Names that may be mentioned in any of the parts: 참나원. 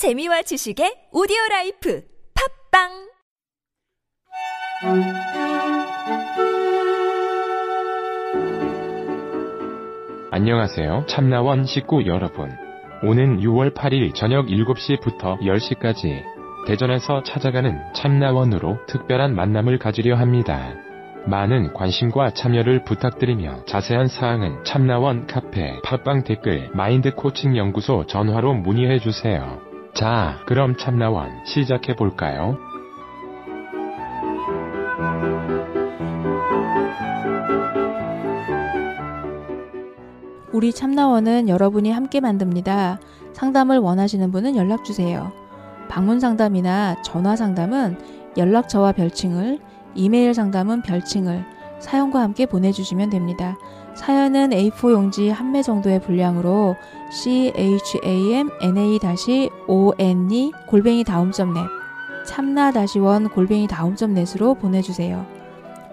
재미와 지식의 오디오라이프 팝빵 안녕하세요. 참나원 식구 여러분, 오는 6월 8일 저녁 7시부터 10시까지 대전에서 찾아가는 참나원으로 특별한 만남을 가지려 합니다. 많은 관심과 참여를 부탁드리며 자세한 사항은 참나원 카페 팟빵 댓글 마인드코칭연구소 전화로 문의해주세요. 자, 그럼 참나원 시작해볼까요? 우리 참나원은 여러분이 함께 만듭니다. 상담을 원하시는 분은 연락주세요. 방문 상담이나 전화 상담은 연락처와 별칭을, 이메일 상담은 별칭을 사연과 함께 보내주시면 됩니다. 사연은 A4 용지 1매 정도의 분량으로 chamna-one@daum.net chamna-one@daum.net으로 보내주세요.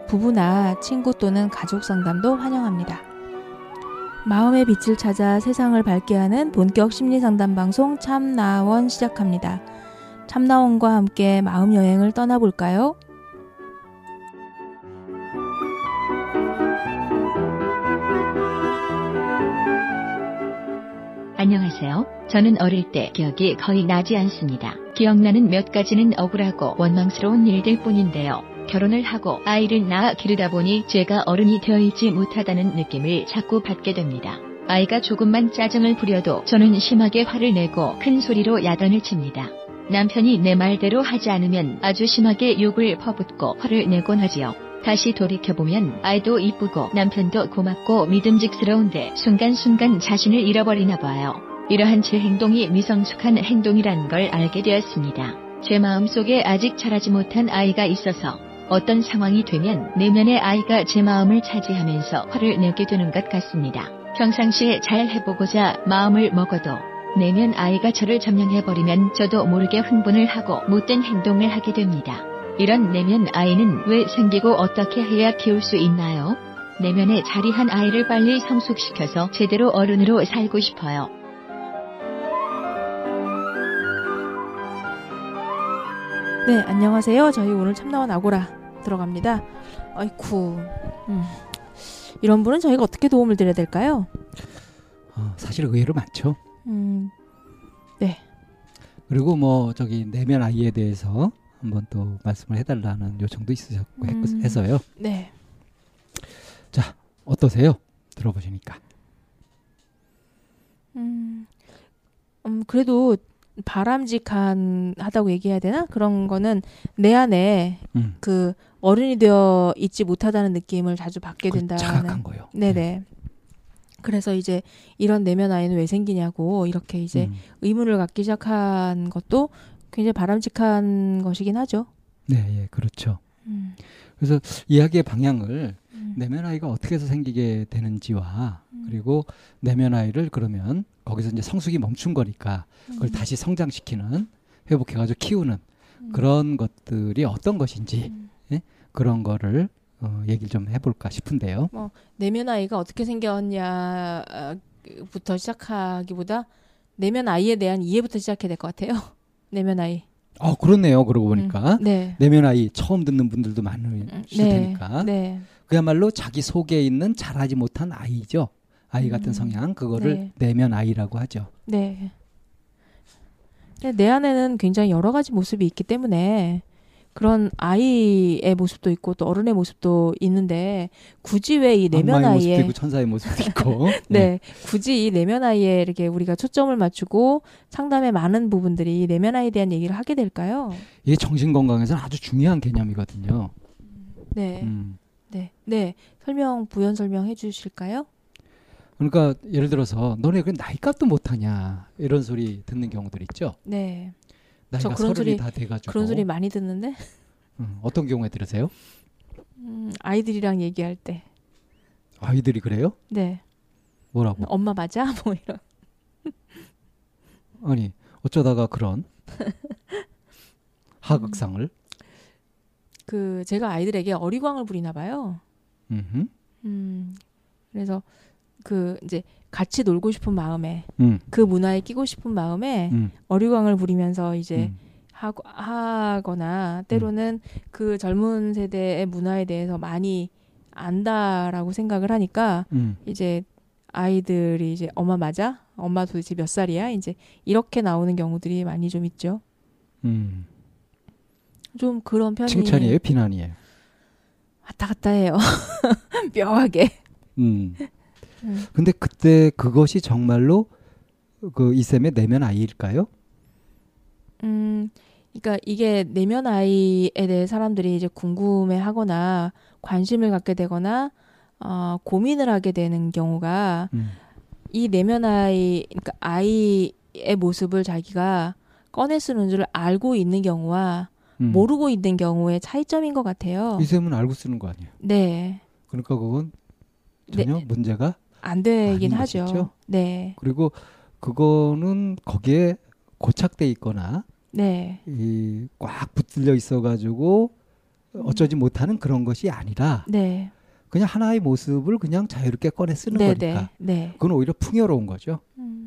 부부나 친구 또는 가족 상담도 환영합니다. 마음의 빛을 찾아 세상을 밝게 하는 본격 심리상담 방송 참나원 시작합니다. 참나원과 함께 마음여행을 떠나볼까요? 안녕하세요. 저는 어릴 때 기억이 거의 나지 않습니다. 기억나는 몇 가지는 억울하고 원망스러운 일들 뿐인데요. 결혼을 하고 아이를 낳아 기르다 보니 제가 어른이 되어 있지 못하다는 느낌을 자꾸 받게 됩니다. 아이가 조금만 짜증을 부려도 저는 심하게 화를 내고 큰 소리로 야단을 칩니다. 남편이 내 말대로 하지 않으면 아주 심하게 욕을 퍼붓고 화를 내곤 하지요. 다시 돌이켜보면 아이도 이쁘고 남편도 고맙고 믿음직스러운데 순간순간 자신을 잃어버리나 봐요. 이러한 제 행동이 미성숙한 행동이란 걸 알게 되었습니다. 제 마음속에 아직 자라지 못한 아이가 있어서 어떤 상황이 되면 내면의 아이가 제 마음을 차지하면서 화를 내게 되는 것 같습니다. 평상시에 잘 해보고자 마음을 먹어도 내면 아이가 저를 점령해버리면 저도 모르게 흥분을 하고 못된 행동을 하게 됩니다. 이런 내면 아이는 왜 생기고 어떻게 해야 키울 수 있나요? 내면에 자리한 아이를 빨리 성숙시켜서 제대로 어른으로 살고 싶어요. 네, 안녕하세요. 저희 오늘 참나원 아고라 들어갑니다. 아이쿠, 이런 분은 저희가 어떻게 도움을 드려야 될까요? 사실 의외로 많죠. 네. 그리고 내면 아이에 대해서 한번 또 말씀을 해달라는 요청도 있으셨고 해서요. 네. 자, 어떠세요? 들어보시니까. 그래도 바람직하다고 얘기해야 되나? 그런 거는 내 안에 그 어른이 되어 있지 못하다는 느낌을 자주 받게 된다는. 자각한 거요. 네네. 그래서 이제 이런 내면 아이는 왜 생기냐고 이렇게 이제 의문을 갖기 시작한 것도 굉장히 바람직한 것이긴 하죠. 네, 예, 그렇죠. 그래서 이야기의 방향을 내면 아이가 어떻게 해서 생기게 되는지와 그리고 내면 아이를 그러면 거기서 이제 성숙이 멈춘 거니까 그걸 다시 성장시키는, 회복해가지고 키우는 그런 것들이 어떤 것인지 예? 그런 거를 얘기를 좀 해볼까 싶은데요. 내면 아이가 어떻게 생겼냐부터 시작하기보다 내면 아이에 대한 이해부터 시작해야 될 것 같아요. 내면 아이. 그렇네요. 그러고 보니까 네. 내면 아이 처음 듣는 분들도 많으실 테니까. 네. 그야말로 자기 속에 있는 자라지 못한 아이죠. 아이 같은 성향, 그거를 네. 내면 아이라고 하죠. 네. 내 안에는 굉장히 여러 가지 모습이 있기 때문에 그런 아이의 모습도 있고 또 어른의 모습도 있는데 굳이 왜 이 내면 아이의 모습도 있고 천사의 모습도 있고 네, 굳이 이 내면 아이에 이렇게 우리가 초점을 맞추고 상담의 많은 부분들이 내면 아이에 대한 얘기를 하게 될까요? 이게 정신건강에서는 아주 중요한 개념이거든요. 네, 네, 부연 설명해 주실까요? 그러니까 예를 들어서 너네 그 나이값도 못하냐 이런 소리 듣는 경우들 있죠. 네. 나이가 서른이 다 돼가지고 그런 소리 많이 듣는데 어떤 경우에 들으세요? 아이들이랑 얘기할 때. 아이들이 그래요? 네. 뭐라고? 엄마 맞아? 뭐 이런. 아니 어쩌다가 그런 하극상을 그 제가 아이들에게 어리광을 부리나 봐요. 그래서 그 이제 같이 놀고 싶은 마음에 그 문화에 끼고 싶은 마음에 어류광을 부리면서 이제 하거나 때로는 그 젊은 세대의 문화에 대해서 많이 안다라고 생각을 하니까 이제 아이들이 이제 엄마 맞아? 엄마 도대체 몇 살이야? 이제 이렇게 나오는 경우들이 많이 좀 있죠. 좀 그런 편이 칭찬이에요? 비난이에요? 왔다 갔다 해요. 묘하게. 근데 그때 그것이 정말로 그 이쌤의 내면 아이일까요? 그러니까 이게 내면 아이에 대해 사람들이 이제 궁금해하거나 관심을 갖게 되거나 고민을 하게 되는 경우가 이 내면 아이, 그러니까 아이의 모습을 자기가 꺼내 쓰는 줄 알고 있는 경우와 모르고 있는 경우의 차이점인 것 같아요. 이 쌤은 알고 쓰는 거 아니에요? 네. 그러니까 그건 전혀 문제가 안 되긴 하죠. 것이죠? 네. 그리고 그거는 거기에 고착돼 있거나 네. 이 꽉 붙들려 있어가지고 어쩌지 못하는 그런 것이 아니라 네. 그냥 하나의 모습을 그냥 자유롭게 꺼내 쓰는 네, 거니까 네. 그건 오히려 풍요로운 거죠.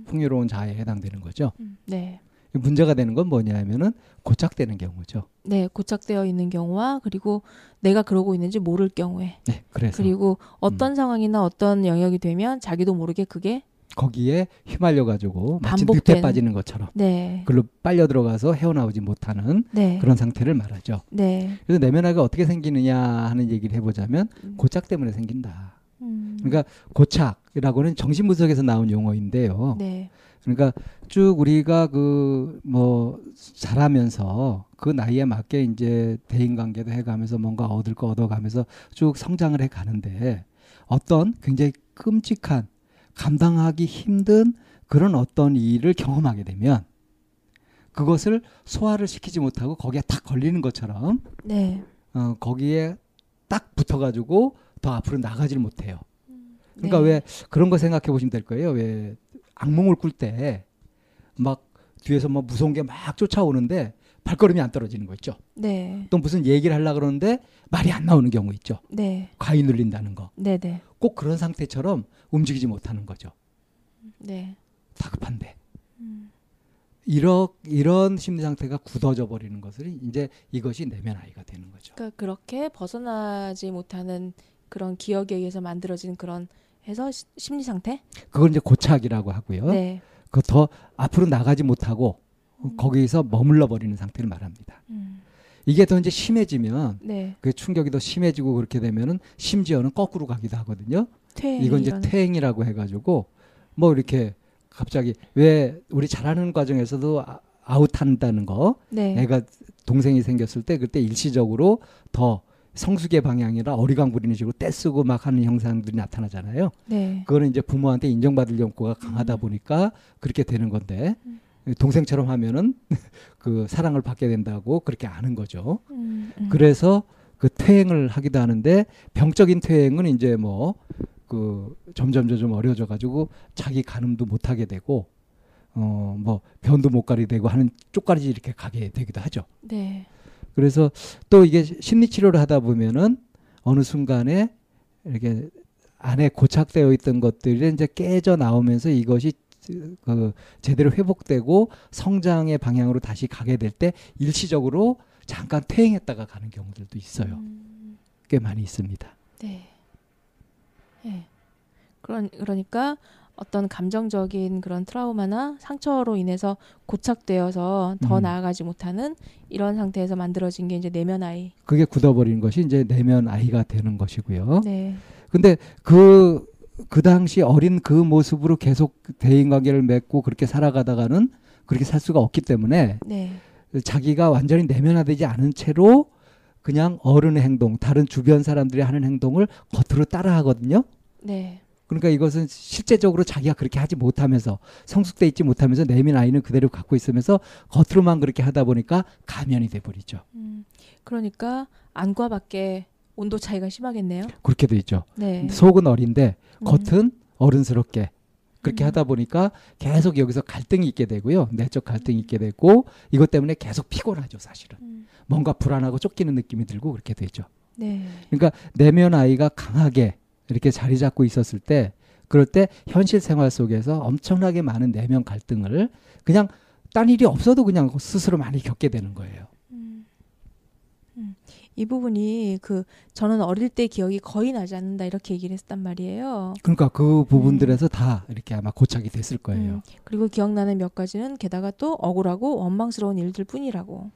풍요로운 자아에 해당되는 거죠. 네. 문제가 되는 건 뭐냐면은 고착되는 경우죠. 네, 고착되어 있는 경우와 그리고 내가 그러고 있는지 모를 경우에. 네, 그래서 그리고 어떤 상황이나 어떤 영역이 되면 자기도 모르게 그게 거기에 휘말려 가지고 마치 늪에 빠지는 것처럼 네. 그걸로 빨려 들어가서 헤어나오지 못하는 네. 그런 상태를 말하죠. 네. 그래서 내면 아이가 어떻게 생기느냐 하는 얘기를 해보자면 고착 때문에 생긴다. 그러니까 고착이라고는 정신분석에서 나온 용어인데요. 네. 그러니까 쭉 우리가 그 뭐 자라면서 그 나이에 맞게 이제 대인관계도 해가면서 뭔가 얻을 거 얻어가면서 쭉 성장을 해가는데 어떤 굉장히 끔찍한 감당하기 힘든 그런 어떤 일을 경험하게 되면 그것을 소화를 시키지 못하고 거기에 딱 걸리는 것처럼 네. 거기에 딱 붙어가지고 더 앞으로 나가지를 못해요. 그러니까 네. 왜 그런 거 생각해 보시면 될 거예요. 왜 악몽을 꿀 때 막 뒤에서 막 무서운 게 막 쫓아오는데 발걸음이 안 떨어지는 거 있죠. 네. 또 무슨 얘기를 하려고 그러는데 말이 안 나오는 경우 있죠. 네. 과이 눌린다는 거. 네네. 꼭 그런 상태처럼 움직이지 못하는 거죠. 네. 다급한데. 이런 심리 상태가 굳어져 버리는 것을 이제 이것이 내면 아이가 되는 거죠. 그러니까 그렇게 벗어나지 못하는 그런 기억에 의해서 만들어진 그런 해서 심리 상태? 그걸 이제 고착이라고 하고요. 네. 그 더 앞으로 나가지 못하고 거기에서 머물러 버리는 상태를 말합니다. 이게 더 이제 심해지면 네. 그 충격이 더 심해지고 그렇게 되면은 심지어는 거꾸로 가기도 하거든요. 퇴행, 이건 이제 퇴행이라고 해가지고 뭐 이렇게 갑자기 왜 우리 자라는 과정에서도 아웃한다는 거, 네. 애가 동생이 생겼을 때 그때 일시적으로 더 성숙의 방향이라 어리광 부리는 식으로 떼쓰고 막 하는 형상들이 나타나잖아요. 네. 그거는 이제 부모한테 인정받을 욕구가 강하다 보니까 그렇게 되는 건데 동생처럼 하면은 그 사랑을 받게 된다고 그렇게 아는 거죠. 그래서 그 퇴행을 하기도 하는데 병적인 퇴행은 이제 뭐 그 점점 어려워져 가지고 자기 가늠도 못 하게 되고 뭐 변도 못 가리 되고 하는 쪽까지 이렇게 가게 되기도 하죠. 네. 그래서 또 이게 심리치료를 하다 보면은 어느 순간에 이렇게 안에 고착되어 있던 것들이 이제 깨져 나오면서 이것이 그 제대로 회복되고 성장의 방향으로 다시 가게 될 때 일시적으로 잠깐 퇴행했다가 가는 경우들도 있어요. 꽤 많이 있습니다. 네. 네. 그러니까 어떤 감정적인 그런 트라우마나 상처로 인해서 고착되어서 더 나아가지 못하는 이런 상태에서 만들어진 게 이제 내면 아이. 그게 굳어버린 것이 이제 내면 아이가 되는 것이고요. 네. 근데 그 당시 어린 그 모습으로 계속 대인관계를 맺고 그렇게 살아가다가는 그렇게 살 수가 없기 때문에 네. 자기가 완전히 내면화되지 않은 채로 그냥 어른의 행동, 다른 주변 사람들이 하는 행동을 겉으로 따라하거든요. 네. 그러니까 이것은 실제적으로 자기가 그렇게 하지 못하면서 성숙돼 있지 못하면서 내면 아이는 그대로 갖고 있으면서 겉으로만 그렇게 하다 보니까 가면이 돼버리죠. 그러니까 안과 밖에 온도 차이가 심하겠네요. 그렇게 돼 있죠. 네. 속은 어린데 겉은 어른스럽게 그렇게 하다 보니까 계속 여기서 갈등이 있게 되고요. 내적 갈등이 있게 되고 이것 때문에 계속 피곤하죠. 사실은. 뭔가 불안하고 쫓기는 느낌이 들고 그렇게 되죠. 네. 그러니까 내면 아이가 강하게 이렇게 자리 잡고 있었을 때 그럴 때 현실 생활 속에서 엄청나게 많은 내면 갈등을 그냥 딴 일이 없어도 그냥 스스로 많이 겪게 되는 거예요. 이 부분이 저는 어릴 때 기억이 거의 나지 않는다 이렇게 얘기를 했단 말이에요. 그러니까 그 부분들에서 다 이렇게 아마 고착이 됐을 거예요. 그리고 기억나는 몇 가지는 게다가 또 억울하고 원망스러운 일들 뿐이라고.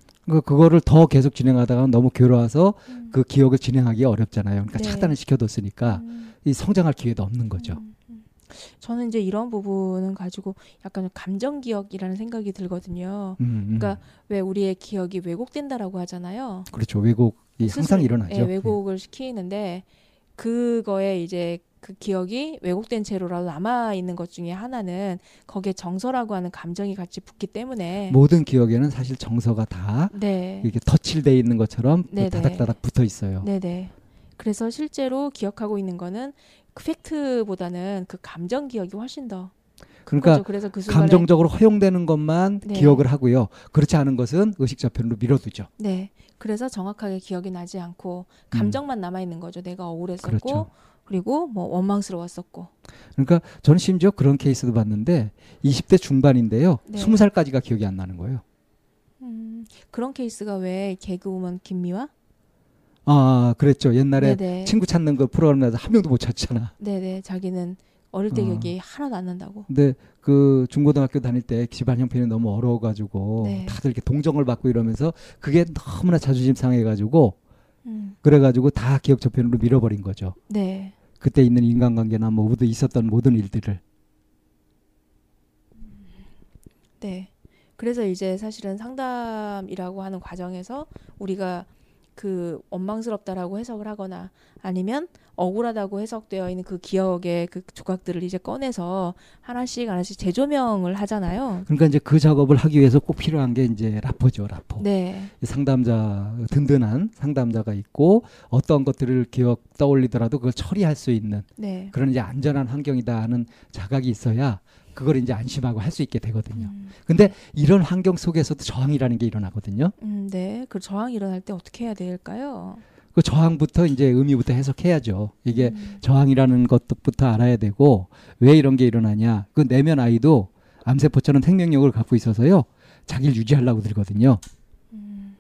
그거를 더 계속 진행하다가 너무 괴로워서 그 기억을 진행하기 어렵잖아요. 그러니까 네. 차단을 시켜뒀으니까 이 성장할 기회도 없는 거죠. 저는 이제 이런 부분은 가지고 약간 감정 기억이라는 생각이 들거든요. 그러니까 왜 우리의 기억이 왜곡된다라고 하잖아요. 그렇죠. 왜곡이 항상 일어나죠. 예, 왜곡을 시키는데 그거에 이제 그 기억이 왜곡된 채로라도 남아있는 것 중에 하나는 거기에 정서라고 하는 감정이 같이 붙기 때문에 모든 기억에는 사실 정서가 다 네. 이렇게 덧칠되어 있는 것처럼 다닥다닥 붙어 있어요. 네네. 그래서 실제로 기억하고 있는 거는 그 팩트보다는 그 감정 기억이 훨씬 더 그러니까 그래서 그 감정적으로 허용되는 것만 네. 기억을 하고요. 그렇지 않은 것은 의식 저편으로 밀어두죠. 네. 그래서 정확하게 기억이 나지 않고 감정만 남아있는 거죠. 내가 억울했었고 그렇죠. 그리고 뭐 원망스러웠었고. 그러니까 저는 심지어 그런 케이스도 봤는데 20대 중반인데요. 네. 20살까지가 기억이 안 나는 거예요. 그런 케이스가 왜 개그우먼 김미화? 아, 그랬죠. 옛날에 네네. 친구 찾는 그 프로그램에서 한 명도 못 찾잖아. 네네. 자기는 어릴 때 기억이 하나도 안 난다고. 근데 그 중고등학교 다닐 때 집안 형편이 너무 어려워가지고 네. 다들 이렇게 동정을 받고 이러면서 그게 너무나 자존심 상해가지고 그래가지고 다 기억 저편으로 밀어버린 거죠. 네. 그때 있는 인간관계나 뭐 있었던 모든 일들을. 네. 그래서 이제 사실은 상담이라고 하는 과정에서 우리가 그 원망스럽다라고 해석을 하거나 아니면 억울하다고 해석되어 있는 그 기억의 그 조각들을 이제 꺼내서 하나씩 재조명을 하잖아요. 그러니까 이제 그 작업을 하기 위해서 꼭 필요한 게 이제 라포죠, 라포. 네. 상담자, 든든한 상담자가 있고 어떤 것들을 떠올리더라도 그걸 처리할 수 있는 네. 그런 이제 안전한 환경이다 하는 자각이 있어야 그걸 이제 안심하고 할 수 있게 되거든요. 근데 이런 환경 속에서도 저항이라는 게 일어나거든요. 네. 그 저항이 일어날 때 어떻게 해야 될까요? 그 저항부터 이제 의미부터 해석해야죠. 이게 저항이라는 것부터 알아야 되고 왜 이런 게 일어나냐. 그 내면 아이도 암세포처럼 생명력을 갖고 있어서요. 자기를 유지하려고 들거든요.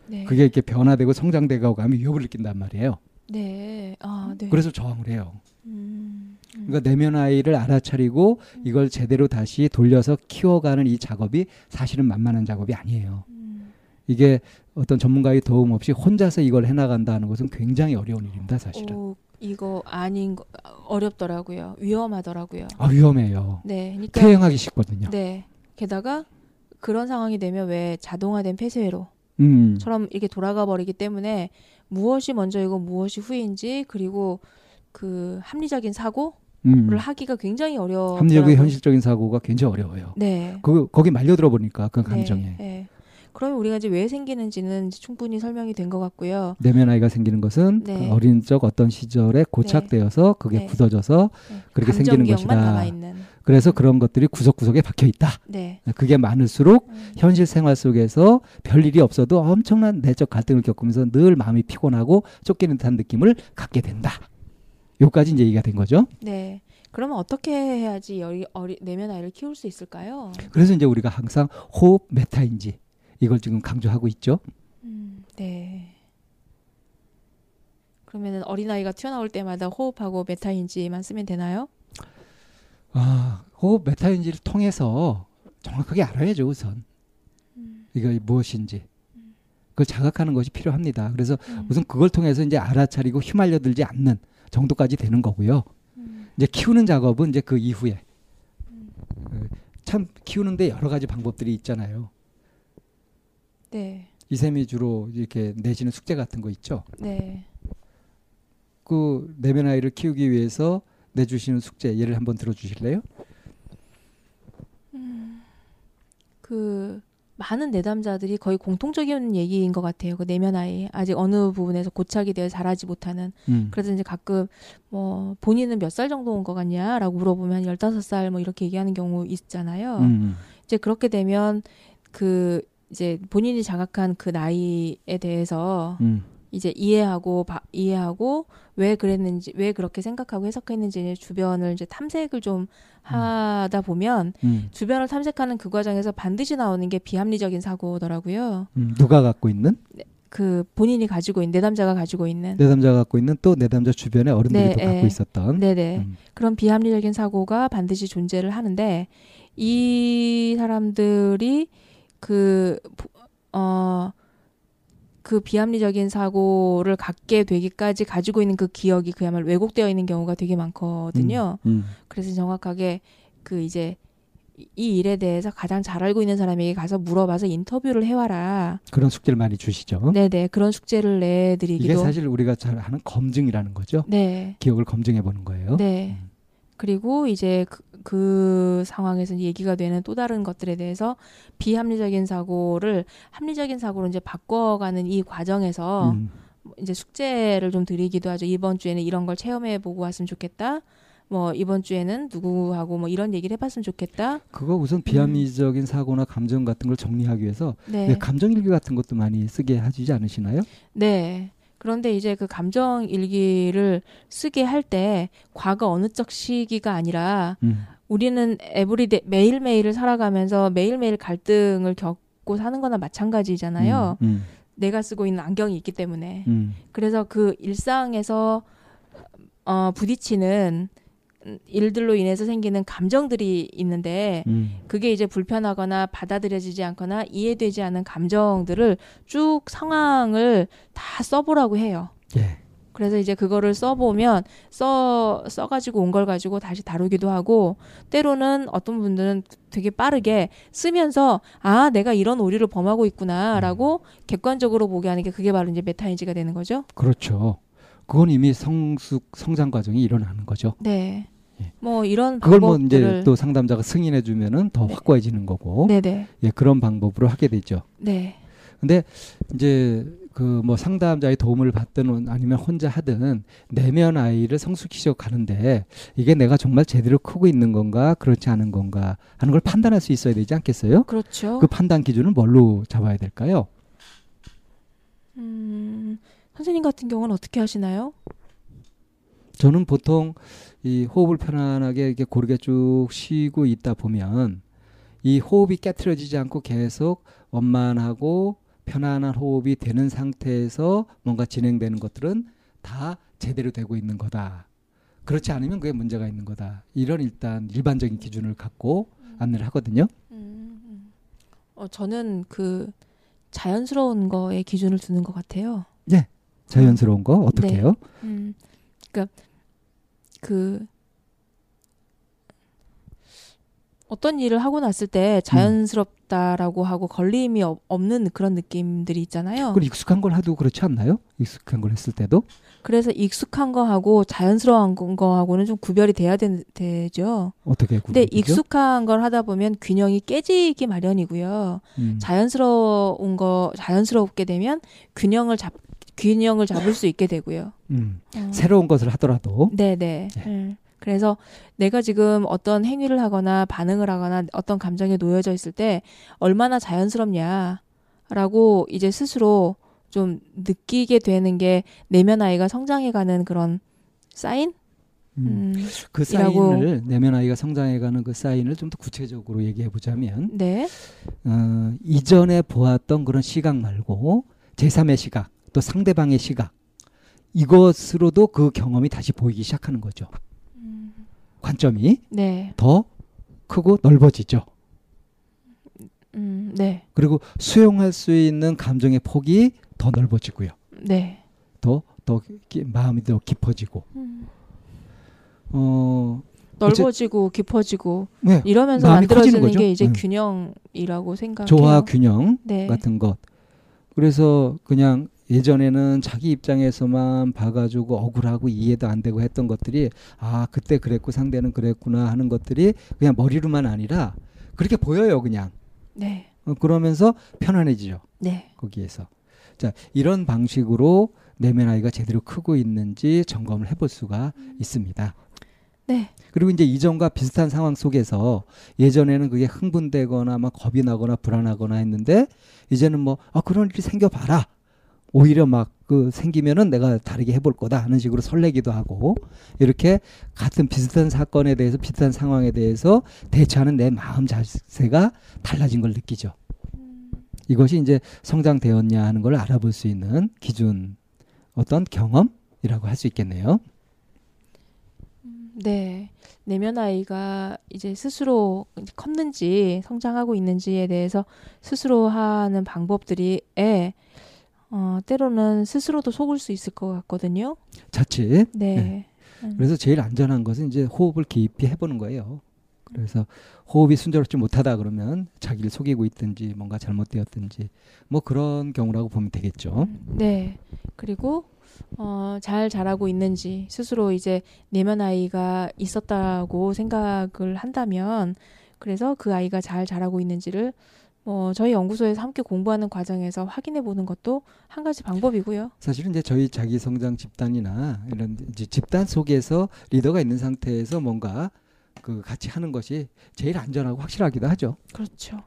네. 그게 이렇게 변화되고 성장되고 가면 위협을 느낀단 말이에요. 네. 아, 네. 그래서 저항을 해요. 그러니까 내면 아이를 알아차리고 이걸 제대로 다시 돌려서 키워가는 이 작업이 사실은 만만한 작업이 아니에요. 이게 어떤 전문가의 도움 없이 혼자서 이걸 해나간다는 것은 굉장히 어려운 일입니다, 사실은. 이거 어렵더라고요. 위험하더라고요. 아, 위험해요. 네, 그러니까 퇴행하기 쉽거든요. 네, 게다가 그런 상황이 되면 왜 자동화된 폐쇄회로 처럼 이렇게 돌아가 버리기 때문에 무엇이 먼저이고 무엇이 후인지 그리고 그 합리적인 사고를 하기가 굉장히 어려워요. 합리적인 현실적인 사고가 굉장히 어려워요. 네. 거기 말려들어 보니까 그 감정에. 네. 그러면 우리가 이제 왜 생기는지는 이제 충분히 설명이 된 것 같고요. 내면 아이가 생기는 것은 네. 그 어린 적 어떤 시절에 고착되어서 네. 그게 네. 굳어져서 네. 그렇게 생기는 것이다. 남아있는. 그래서 그런 것들이 구석구석에 박혀 있다. 네. 그게 많을수록 현실 생활 속에서 별일이 없어도 엄청난 내적 갈등을 겪으면서 늘 마음이 피곤하고 쫓기는 듯한 느낌을 갖게 된다. 요까지 이제 얘기가 된 거죠. 네. 그러면 어떻게 해야지 내면 아이를 키울 수 있을까요? 그래서 이제 우리가 항상 호흡 메타인지 이걸 지금 강조하고 있죠. 네. 그러면은 어린아이가 튀어나올 때마다 호흡하고 메타인지만 쓰면 되나요? 아, 호흡 메타인지를 통해서 정확하게 알아야죠, 우선. 이거 무엇인지. 그걸 자각하는 것이 필요합니다. 그래서 우선 그걸 통해서 이제 알아차리고 휘말려들지 않는 정도까지 되는 거고요. 이제 키우는 작업은 이제 그 이후에 참 키우는데 여러 가지 방법들이 있잖아요. 네. 이쌤이 주로 이렇게 내시는 숙제 같은 거 있죠. 네. 그 내면 아이를 키우기 위해서 내주시는 숙제 예를 한번 들어주실래요? 그 많은 내담자들이 거의 공통적인 얘기인 것 같아요. 그 내면 아이 아직 어느 부분에서 고착이 되어 자라지 못하는. 그래서 이제 가끔 뭐 본인은 몇 살 정도 온 것 같냐라고 물어보면 15살 뭐 이렇게 얘기하는 경우 있잖아요. 이제 그렇게 되면 그 이제 본인이 자각한 그 나이에 대해서 이제 이해하고 왜 그랬는지, 왜 그렇게 생각하고 해석했는지 주변을 이제 탐색을 좀 하다 보면 주변을 탐색하는 그 과정에서 반드시 나오는 게 비합리적인 사고더라고요. 누가 갖고 있는? 네, 그 본인이 가지고 있는, 내담자가 갖고 있는 또 내담자 주변의 어른들이 네, 또 갖고 있었던 네네 그런 비합리적인 사고가 반드시 존재를 하는데 이 사람들이 그 비합리적인 사고를 갖게 되기까지 가지고 있는 그 기억이 그야말로 왜곡되어 있는 경우가 되게 많거든요. 그래서 정확하게 그 이제 이 일에 대해서 가장 잘 알고 있는 사람에게 가서 물어봐서 인터뷰를 해와라. 그런 숙제를 많이 주시죠. 네네. 그런 숙제를 내드리기도. 이게 사실 우리가 잘 하는 검증이라는 거죠. 네. 기억을 검증해보는 거예요. 네. 그리고 이제 그 상황에서 얘기가 되는 또 다른 것들에 대해서 비합리적인 사고를 합리적인 사고로 이제 바꿔가는 이 과정에서 이제 숙제를 좀 드리기도 하죠. 이번 주에는 이런 걸 체험해보고 왔으면 좋겠다. 뭐 이번 주에는 누구하고 뭐 이런 얘기를 해봤으면 좋겠다. 그거 우선 비합리적인 사고나 감정 같은 걸 정리하기 위해서 네, 감정일기 같은 것도 많이 쓰게 해주지 않으시나요? 네. 그런데 이제 그 감정일기를 쓰게 할 때 과거 어느 적 시기가 아니라 우리는 에브리데이 매일매일을 살아가면서 매일매일 갈등을 겪고 사는 거나 마찬가지잖아요. 내가 쓰고 있는 안경이 있기 때문에. 그래서 그 일상에서 부딪히는 일들로 인해서 생기는 감정들이 있는데 그게 이제 불편하거나 받아들여지지 않거나 이해되지 않은 감정들을 쭉 상황을 다 써보라고 해요. 예. 그래서 이제 그거를 써보면 써가지고 온 걸 가지고 다시 다루기도 하고 때로는 어떤 분들은 되게 빠르게 쓰면서 아 내가 이런 오류를 범하고 있구나라고 객관적으로 보게 하는 게 그게 바로 이제 메타인지가 되는 거죠. 그렇죠. 그건 이미 성장 과정이 일어나는 거죠. 네. 예. 뭐 이런 그걸 방법들을 뭐 이제 또 상담자가 승인해 주면은 더 네, 확고해지는 거고. 네네. 예, 그런 방법으로 하게 되죠. 네. 근데 이제 그 뭐 상담자의 도움을 받든 아니면 혼자 하든 내면 아이를 성숙시켜 가는데 이게 내가 정말 제대로 크고 있는 건가 그렇지 않은 건가 하는 걸 판단할 수 있어야 되지 않겠어요? 그렇죠. 그 판단 기준은 뭘로 잡아야 될까요? 선생님 같은 경우는 어떻게 하시나요? 저는 보통 이 호흡을 편안하게 이렇게 고르게 쭉 쉬고 있다 보면 이 호흡이 깨트려지지 않고 계속 원만하고 편안한 호흡이 되는 상태에서 뭔가 진행되는 것들은 다 제대로 되고 있는 거다. 그렇지 않으면 그게 문제가 있는 거다. 이런 일단 일반적인 기준을 갖고 안내를 하거든요. 저는 그 자연스러운 거에 기준을 두는 것 같아요. 네. 자연스러운 거 어떻게 해요? 네. 그러니까 그 어떤 일을 하고 났을 때 자연스럽다라고 하고 걸림이 없는 그런 느낌들이 있잖아요. 그걸 익숙한 걸 해도 그렇지 않나요? 익숙한 걸 했을 때도? 그래서 익숙한 거하고 자연스러운 거하고는 좀 구별이 돼야 되죠. 어떻게 구별이 근데 되죠? 익숙한 걸 하다 보면 균형이 깨지기 마련이고요. 자연스러운 거 자연스럽게 되면 균형을 잡을 수 있게 되고요. 새로운 것을 하더라도. 네네. 예. 그래서 내가 지금 어떤 행위를 하거나 반응을 하거나 어떤 감정에 놓여져 있을 때 얼마나 자연스럽냐라고 이제 스스로 좀 느끼게 되는 게 내면 아이가 성장해가는 그런 사인? 그 사인을 내면 아이가 성장해가는 그 사인을 좀 더 구체적으로 얘기해보자면 네. 이전에 보았던 그런 시각 말고 제3의 시각 또 상대방의 시각 이것으로도 그 경험이 다시 보이기 시작하는 거죠. 관점이 네, 더 크고 넓어지죠. 네. 그리고 수용할 수 있는 감정의 폭이 더 넓어지고요. 네. 더 마음이 더 깊어지고. 넓어지고 깊어지고 네, 이러면서 만들어지는 게 이제 균형이라고 생각해요. 조화 균형 네, 같은 것. 그래서 그냥 예전에는 자기 입장에서만 봐가지고 억울하고 이해도 안 되고 했던 것들이 아 그때 그랬고 상대는 그랬구나 하는 것들이 그냥 머리로만 아니라 그렇게 보여요 그냥. 네. 그러면서 편안해지죠. 네. 거기에서 자 이런 방식으로 내면 아이가 제대로 크고 있는지 점검을 해볼 수가 있습니다. 네. 그리고 이제 이전과 비슷한 상황 속에서 예전에는 그게 흥분되거나 막 겁이 나거나 불안하거나 했는데 이제는 뭐 아 그런 일이 생겨봐라. 오히려 막 그 생기면은 내가 다르게 해볼 거다 하는 식으로 설레기도 하고, 이렇게 같은 비슷한 사건에 대해서 비슷한 상황에 대해서 대처하는 내 마음 자세가 달라진 걸 느끼죠. 이것이 이제 성장되었냐 하는 걸 알아볼 수 있는 기준, 어떤 경험이라고 할 수 있겠네요. 네, 내면 아이가 이제 스스로 컸는지 성장하고 있는지에 대해서 스스로 하는 방법들이 때로는 스스로도 속을 수 있을 것 같거든요. 자칫. 네. 그래서 제일 안전한 것은 이제 호흡을 깊이 해보는 거예요. 그래서 호흡이 순조롭지 못하다 그러면 자기를 속이고 있든지 뭔가 잘못되었든지 뭐 그런 경우라고 보면 되겠죠. 네. 그리고 잘 자라고 있는지 스스로 이제 내면 아이가 있었다고 생각을 한다면, 그래서 그 아이가 잘 자라고 있는지를 저희 연구소에서 함께 공부하는 과정에서 확인해 보는 것도 한 가지 방법이고요. 사실은 이제 저희 자기 성장 집단이나 이런 이제 집단 속에서 리더가 있는 상태에서 뭔가 그 같이 하는 것이 제일 안전하고 확실하기도 하죠. 그렇죠.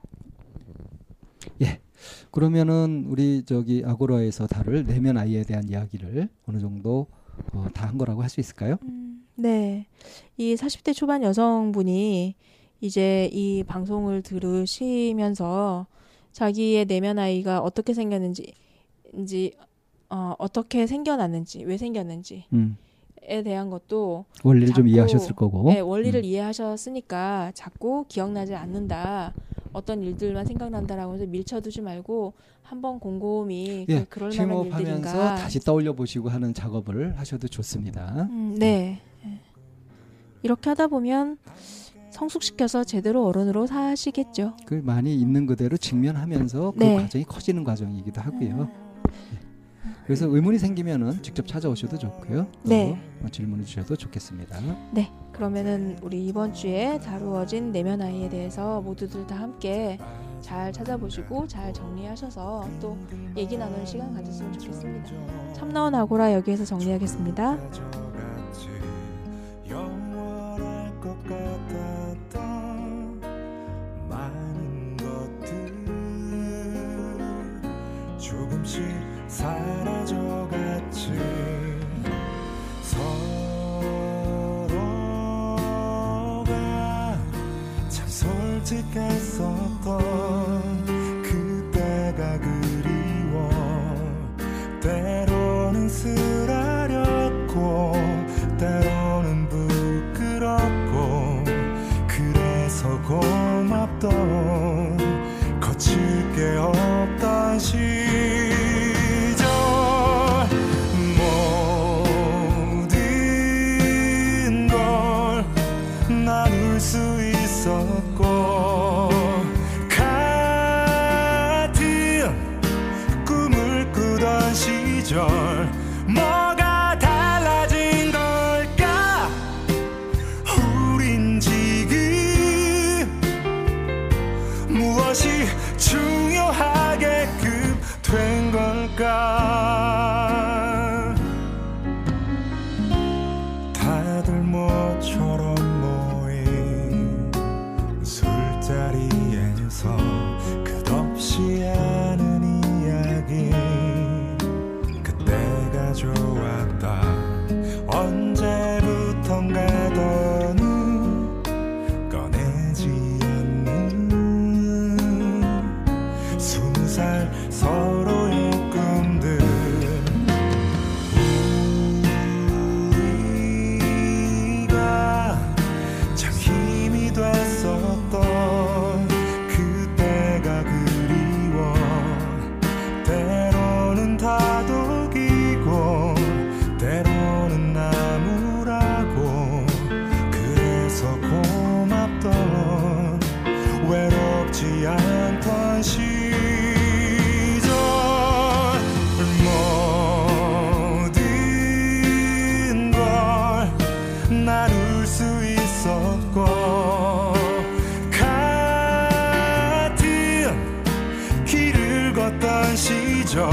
예. 그러면은 우리 저기 아고라에서 다룰 내면 아이에 대한 이야기를 어느 정도 다 한 거라고 할 수 있을까요? 네. 이 40대 초반 여성분이 이제 이 방송을 들으시면서 자기의 내면 아이가 어떻게 생겼는지, 어떻게 생겨났는지, 왜 생겼는지에 대한 것도 원리를 좀 이해하셨을 거고, 네, 원리를 이해하셨으니까 자꾸 기억나지 않는다, 어떤 일들만 생각난다라고 해서 밀쳐두지 말고 한번 곰곰이 그럴 만한 일들인가 하면서 다시 떠올려 보시고 하는 작업을 하셔도 좋습니다. 네. 이렇게 하다 보면 성숙시켜서 제대로 어른으로 사시겠죠. 그 많이 있는 그대로 직면하면서 그 과정이 커지는 과정이기도 하고요. 그래서 의문이 생기면은 직접 찾아오셔도 좋고요. 네. 질문을 주셔도 좋겠습니다. 네. 그러면은 우리 이번 주에 다루어진 내면 아이에 대해서 모두들 다 함께 잘 찾아보시고 잘 정리하셔서 또 얘기 나누는 시간 가졌으면 좋겠습니다. 참나원 아고라 여기에서 정리하겠습니다. 조금씩 사라져갔지. 서로가 참 솔직했었던 그때가 그리워. 때로는 쓰라렸고 때로는 부끄럽고, 그래서 고맙던 거칠 게 없던 시 뭐가 달라진 걸까? 우린 지금 무엇이 중요하게끔 된 걸까? 다들 모처럼 모인 술자리에서 끝없이 하는 이야기, 좋았다. 언제부턴가 더는 꺼내지 않는 20살 서로의 꿈들. 우리가 참 힘이 됐었던 그때가 그리워. 때로는 다도 때로는 나무라고, 그래서 고맙던 외롭지 않던 시절. 모든 걸 나눌 수 있었고, 같은 길을 걷던 시절.